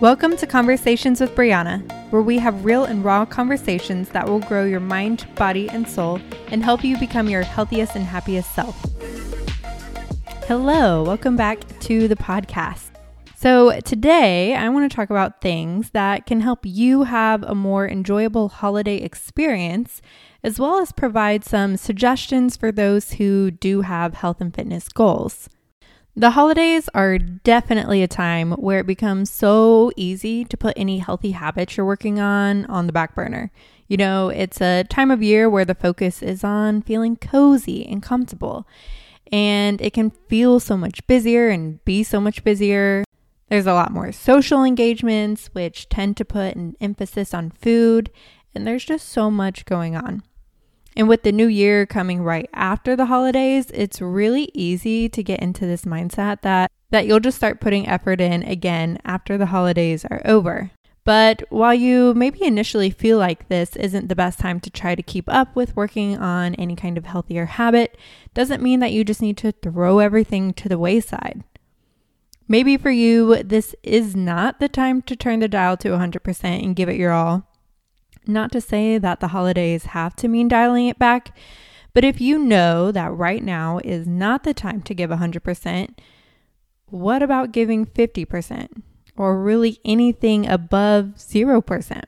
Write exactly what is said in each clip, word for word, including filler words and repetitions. Welcome to Conversations with Brianna, where we have real and raw conversations that will grow your mind, body, and soul and help you become your healthiest and happiest self. Hello, welcome back to the podcast. So today I want to talk about things that can help you have a more enjoyable holiday experience, as well as provide some suggestions for those who do have health and fitness goals. The holidays are definitely a time where it becomes so easy to put any healthy habits you're working on on the back burner. You know, it's a time of year where the focus is on feeling cozy and comfortable, and it can feel so much busier and be so much busier. There's a lot more social engagements, which tend to put an emphasis on food, and there's just so much going on. And with the new year coming right after the holidays, it's really easy to get into this mindset that, that you'll just start putting effort in again after the holidays are over. But while you maybe initially feel like this isn't the best time to try to keep up with working on any kind of healthier habit, doesn't mean that you just need to throw everything to the wayside. Maybe for you, this is not the time to turn the dial to one hundred percent and give it your all. Not to say that the holidays have to mean dialing it back, but if you know that right now is not the time to give one hundred percent, what about giving fifty percent or really anything above zero percent?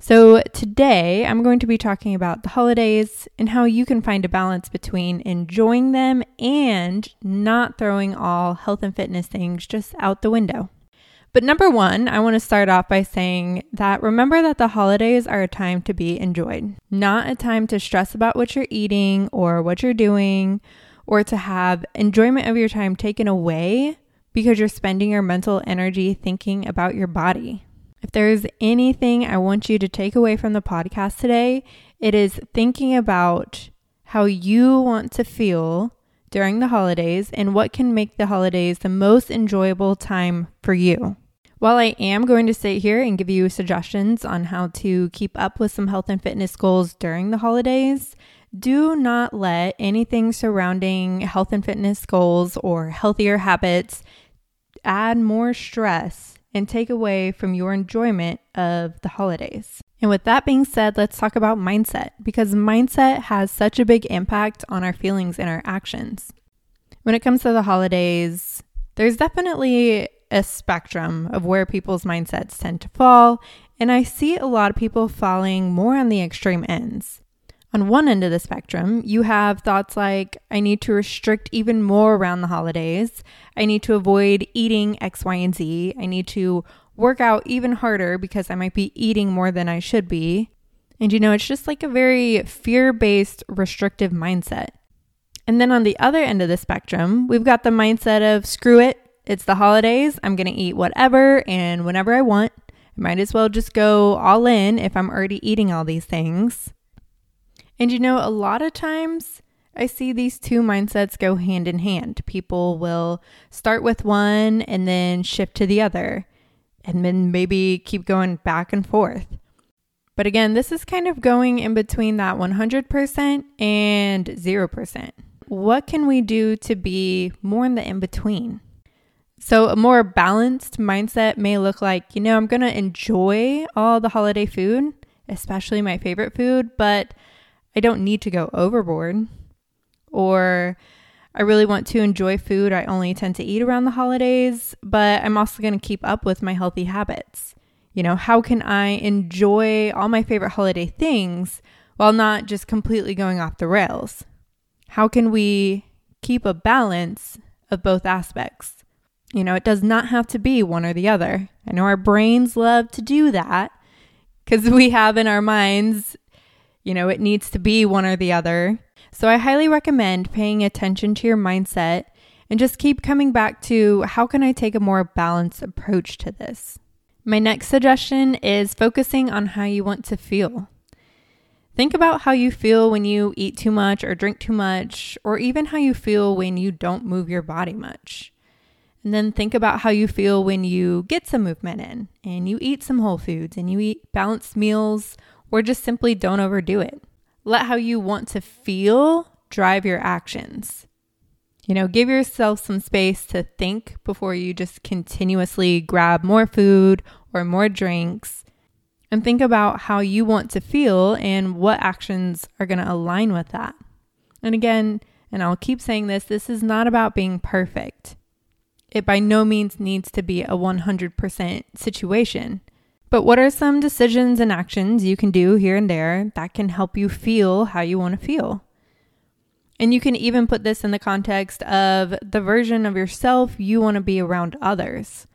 So today I'm going to be talking about the holidays and how you can find a balance between enjoying them and not throwing all health and fitness things just out the window. But number one, I want to start off by saying that remember that the holidays are a time to be enjoyed, not a time to stress about what you're eating or what you're doing, or to have enjoyment of your time taken away because you're spending your mental energy thinking about your body. If there's anything I want you to take away from the podcast today, it is thinking about how you want to feel during the holidays and what can make the holidays the most enjoyable time for you. While I am going to sit here and give you suggestions on how to keep up with some health and fitness goals during the holidays, do not let anything surrounding health and fitness goals or healthier habits add more stress and take away from your enjoyment of the holidays. And with that being said, let's talk about mindset, because mindset has such a big impact on our feelings and our actions. When it comes to the holidays, there's definitely a spectrum of where people's mindsets tend to fall, and I see a lot of people falling more on the extreme ends. On one end of the spectrum, you have thoughts like, I need to restrict even more around the holidays. I need to avoid eating X, Y, and Z. I need to work out even harder because I might be eating more than I should be. And you know, it's just like a very fear-based, restrictive mindset. And then on the other end of the spectrum, we've got the mindset of, screw it, it's the holidays. I'm going to eat whatever and whenever I want. I might as well just go all in if I'm already eating all these things. And you know, a lot of times I see these two mindsets go hand in hand. People will start with one and then shift to the other, and then maybe keep going back and forth. But again, this is kind of going in between that one hundred percent and zero percent. What can we do to be more in the in-between? So a more balanced mindset may look like, you know, I'm going to enjoy all the holiday food, especially my favorite food, but I don't need to go overboard. Or I really want to enjoy food I only tend to eat around the holidays, but I'm also going to keep up with my healthy habits. You know, how can I enjoy all my favorite holiday things while not just completely going off the rails? How can we keep a balance of both aspects? You know, it does not have to be one or the other. I know our brains love to do that because we have in our minds, you know, it needs to be one or the other. So I highly recommend paying attention to your mindset and just keep coming back to, how can I take a more balanced approach to this? My next suggestion is focusing on how you want to feel. Think about how you feel when you eat too much or drink too much, or even how you feel when you don't move your body much. And then think about how you feel when you get some movement in and you eat some whole foods and you eat balanced meals, or just simply don't overdo it. Let how you want to feel drive your actions. You know, give yourself some space to think before you just continuously grab more food or more drinks, and think about how you want to feel and what actions are going to align with that. And again, and I'll keep saying this, this is not about being perfect. It by no means needs to be a one hundred percent situation. But what are some decisions and actions you can do here and there that can help you feel how you want to feel? And you can even put this in the context of the version of yourself you want to be around others.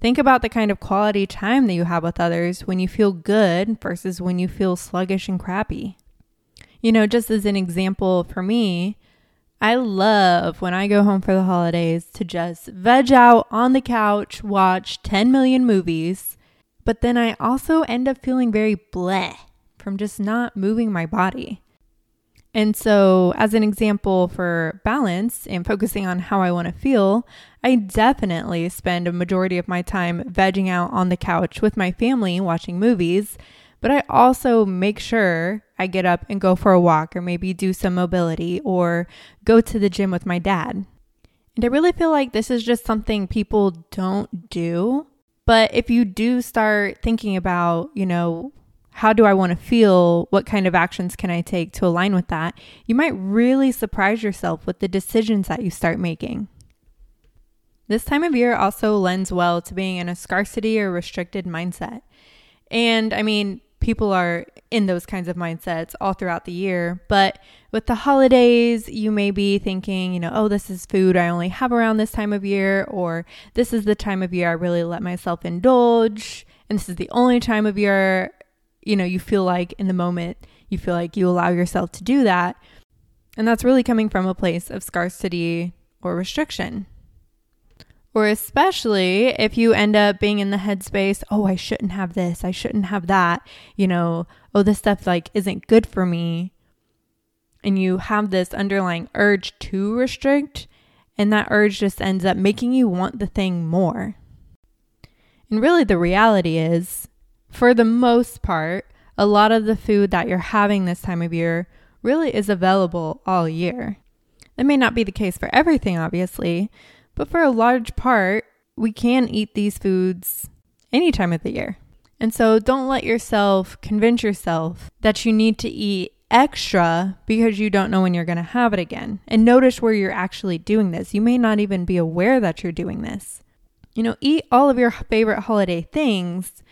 Think about the kind of quality time that you have with others when you feel good versus when you feel sluggish and crappy. You know, just as an example for me, I love when I go home for the holidays to just veg out on the couch, watch ten million movies. But then I also end up feeling very bleh from just not moving my body. And so as an example for balance and focusing on how I want to feel, I definitely spend a majority of my time vegging out on the couch with my family watching movies, but I also make sure I get up and go for a walk or maybe do some mobility or go to the gym with my dad. And I really feel like this is just something people don't do. But if you do start thinking about, you know, how do I want to feel? What kind of actions can I take to align with that? You might really surprise yourself with the decisions that you start making. This time of year also lends well to being in a scarcity or restricted mindset. And I mean, people are in those kinds of mindsets all throughout the year. But with the holidays, you may be thinking, you know, oh, this is food I only have around this time of year, or this is the time of year I really let myself indulge. And this is the only time of year, you know, you feel like in the moment, you feel like you allow yourself to do that. And that's really coming from a place of scarcity or restriction. Or especially if you end up being in the headspace, oh, I shouldn't have this, I shouldn't have that, you know, oh, this stuff like isn't good for me. And you have this underlying urge to restrict, and that urge just ends up making you want the thing more. And really the reality is, for the most part, a lot of the food that you're having this time of year really is available all year. That may not be the case for everything, obviously, but for a large part, we can eat these foods any time of the year. And so don't let yourself convince yourself that you need to eat extra because you don't know when you're going to have it again. And notice where you're actually doing this. You may not even be aware that you're doing this. You know, eat all of your favorite holiday things,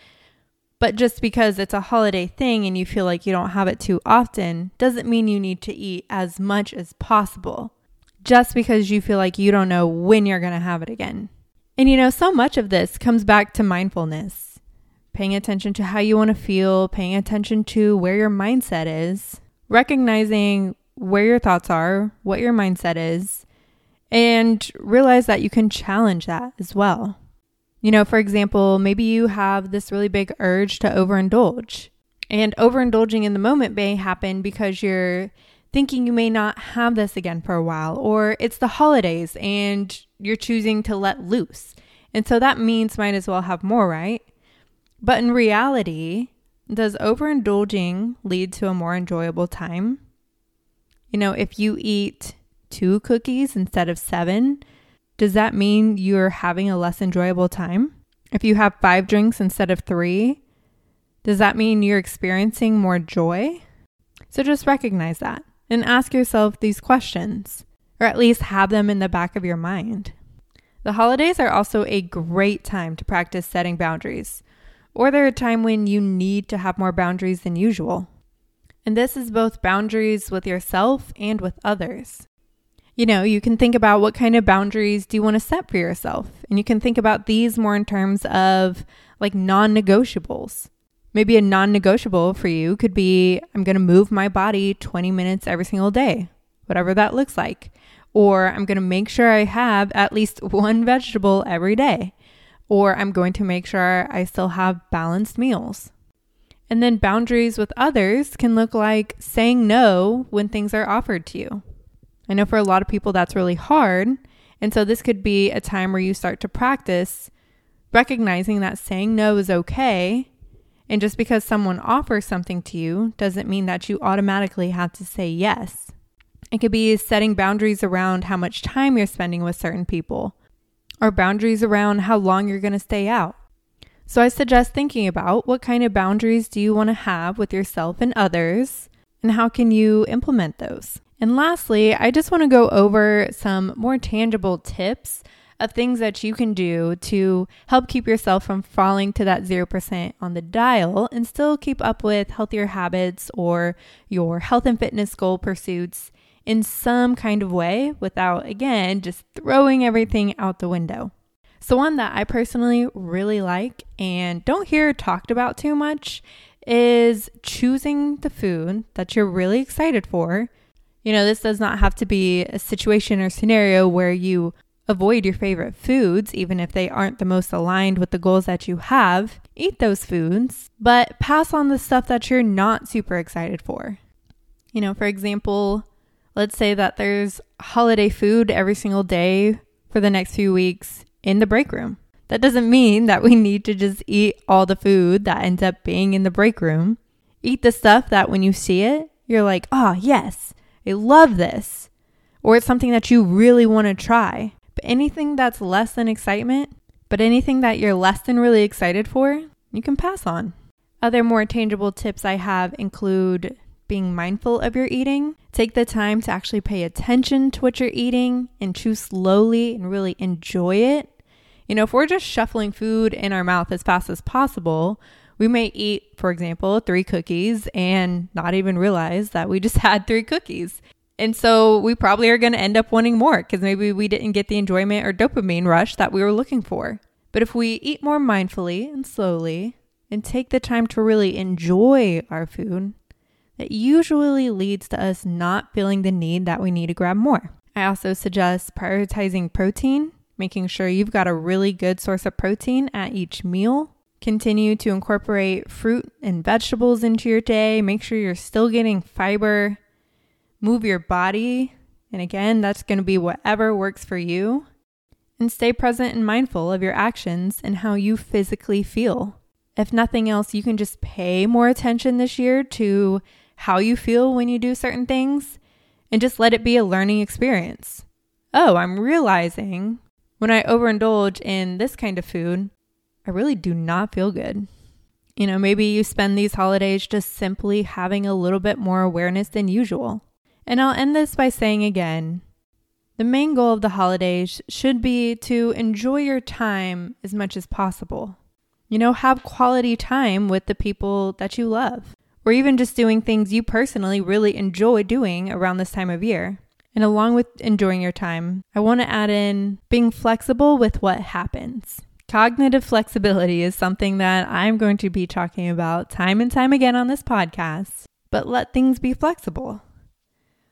but just because it's a holiday thing and you feel like you don't have it too often doesn't mean you need to eat as much as possible. Just because you feel like you don't know when you're going to have it again. And you know, so much of this comes back to mindfulness, paying attention to how you want to feel, paying attention to where your mindset is, recognizing where your thoughts are, what your mindset is, and realize that you can challenge that as well. You know, for example, maybe you have this really big urge to overindulge, and overindulging in the moment may happen because you're thinking you may not have this again for a while, or it's the holidays and you're choosing to let loose. And so that means might as well have more, right? But in reality, does overindulging lead to a more enjoyable time? You know, if you eat two cookies instead of seven, does that mean you're having a less enjoyable time? If you have five drinks instead of three, does that mean you're experiencing more joy? So just recognize that. And ask yourself these questions, or at least have them in the back of your mind. The holidays are also a great time to practice setting boundaries, or they're a time when you need to have more boundaries than usual. And this is both boundaries with yourself and with others. You know, you can think about what kind of boundaries do you want to set for yourself, and you can think about these more in terms of like non-negotiables. Maybe a non-negotiable for you could be, I'm going to move my body twenty minutes every single day, whatever that looks like. Or I'm going to make sure I have at least one vegetable every day. Or I'm going to make sure I still have balanced meals. And then boundaries with others can look like saying no when things are offered to you. I know for a lot of people that's really hard. And so this could be a time where you start to practice recognizing that saying no is okay. And just because someone offers something to you doesn't mean that you automatically have to say yes. It could be setting boundaries around how much time you're spending with certain people, or boundaries around how long you're going to stay out. So I suggest thinking about what kind of boundaries do you want to have with yourself and others, and how can you implement those? And lastly, I just want to go over some more tangible tips of things that you can do to help keep yourself from falling to that zero percent on the dial and still keep up with healthier habits or your health and fitness goal pursuits in some kind of way without, again, just throwing everything out the window. So one that I personally really like and don't hear talked about too much is choosing the food that you're really excited for. You know, this does not have to be a situation or scenario where you avoid your favorite foods, even if they aren't the most aligned with the goals that you have. Eat those foods, but pass on the stuff that you're not super excited for. You know, for example, let's say that there's holiday food every single day for the next few weeks in the break room. That doesn't mean that we need to just eat all the food that ends up being in the break room. Eat the stuff that when you see it, you're like, oh, yes, I love this. Or it's something that you really want to try. Anything that's less than excitement, but anything that you're less than really excited for, you can pass on. Other more tangible tips I have include being mindful of your eating. Take the time to actually pay attention to what you're eating and chew slowly and really enjoy it. You know, if we're just shuffling food in our mouth as fast as possible, we may eat, for example, three cookies and not even realize that we just had three cookies. And so we probably are going to end up wanting more because maybe we didn't get the enjoyment or dopamine rush that we were looking for. But if we eat more mindfully and slowly and take the time to really enjoy our food, that usually leads to us not feeling the need that we need to grab more. I also suggest prioritizing protein, making sure you've got a really good source of protein at each meal. Continue to incorporate fruit and vegetables into your day. Make sure you're still getting fiber. Move your body, and again, that's going to be whatever works for you. And stay present and mindful of your actions and how you physically feel. If nothing else, you can just pay more attention this year to how you feel when you do certain things and just let it be a learning experience. Oh, I'm realizing when I overindulge in this kind of food, I really do not feel good. You know, maybe you spend these holidays just simply having a little bit more awareness than usual. And I'll end this by saying again, the main goal of the holidays should be to enjoy your time as much as possible. You know, have quality time with the people that you love, or even just doing things you personally really enjoy doing around this time of year. And along with enjoying your time, I want to add in being flexible with what happens. Cognitive flexibility is something that I'm going to be talking about time and time again on this podcast, but let things be flexible.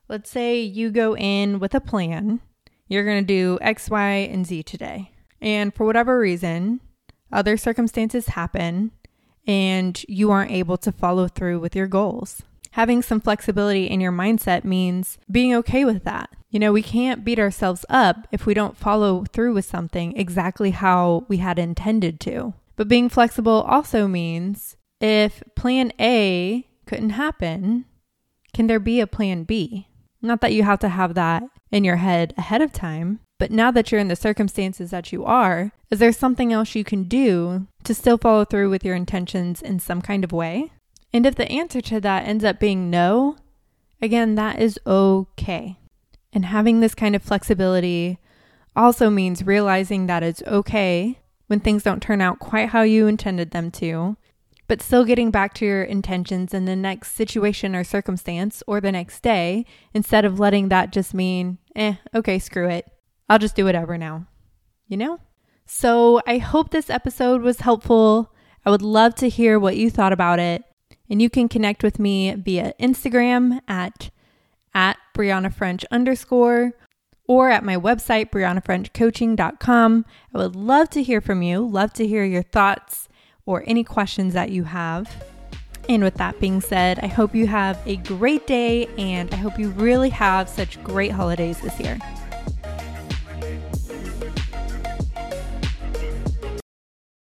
Let's say you go in with a plan. You're going to do X, Y, and Z today. And for whatever reason, other circumstances happen and you aren't able to follow through with your goals. Having some flexibility in your mindset means being okay with that. You know, we can't beat ourselves up if we don't follow through with something exactly how we had intended to. But being flexible also means if plan A couldn't happen, can there be a plan B? Not that you have to have that in your head ahead of time, but now that you're in the circumstances that you are, is there something else you can do to still follow through with your intentions in some kind of way? And if the answer to that ends up being no, again, that is okay. And having this kind of flexibility also means realizing that it's okay when things don't turn out quite how you intended them to, but still getting back to your intentions in the next situation or circumstance or the next day, instead of letting that just mean, eh, okay, screw it. I'll just do whatever now, you know? So I hope this episode was helpful. I would love to hear what you thought about it. And you can connect with me via Instagram at at BriannaFrench underscore or at my website, brianna french coaching dot com. I would love to hear from you, love to hear your thoughts or any questions that you have. And with that being said, I hope you have a great day and I hope you really have such great holidays this year.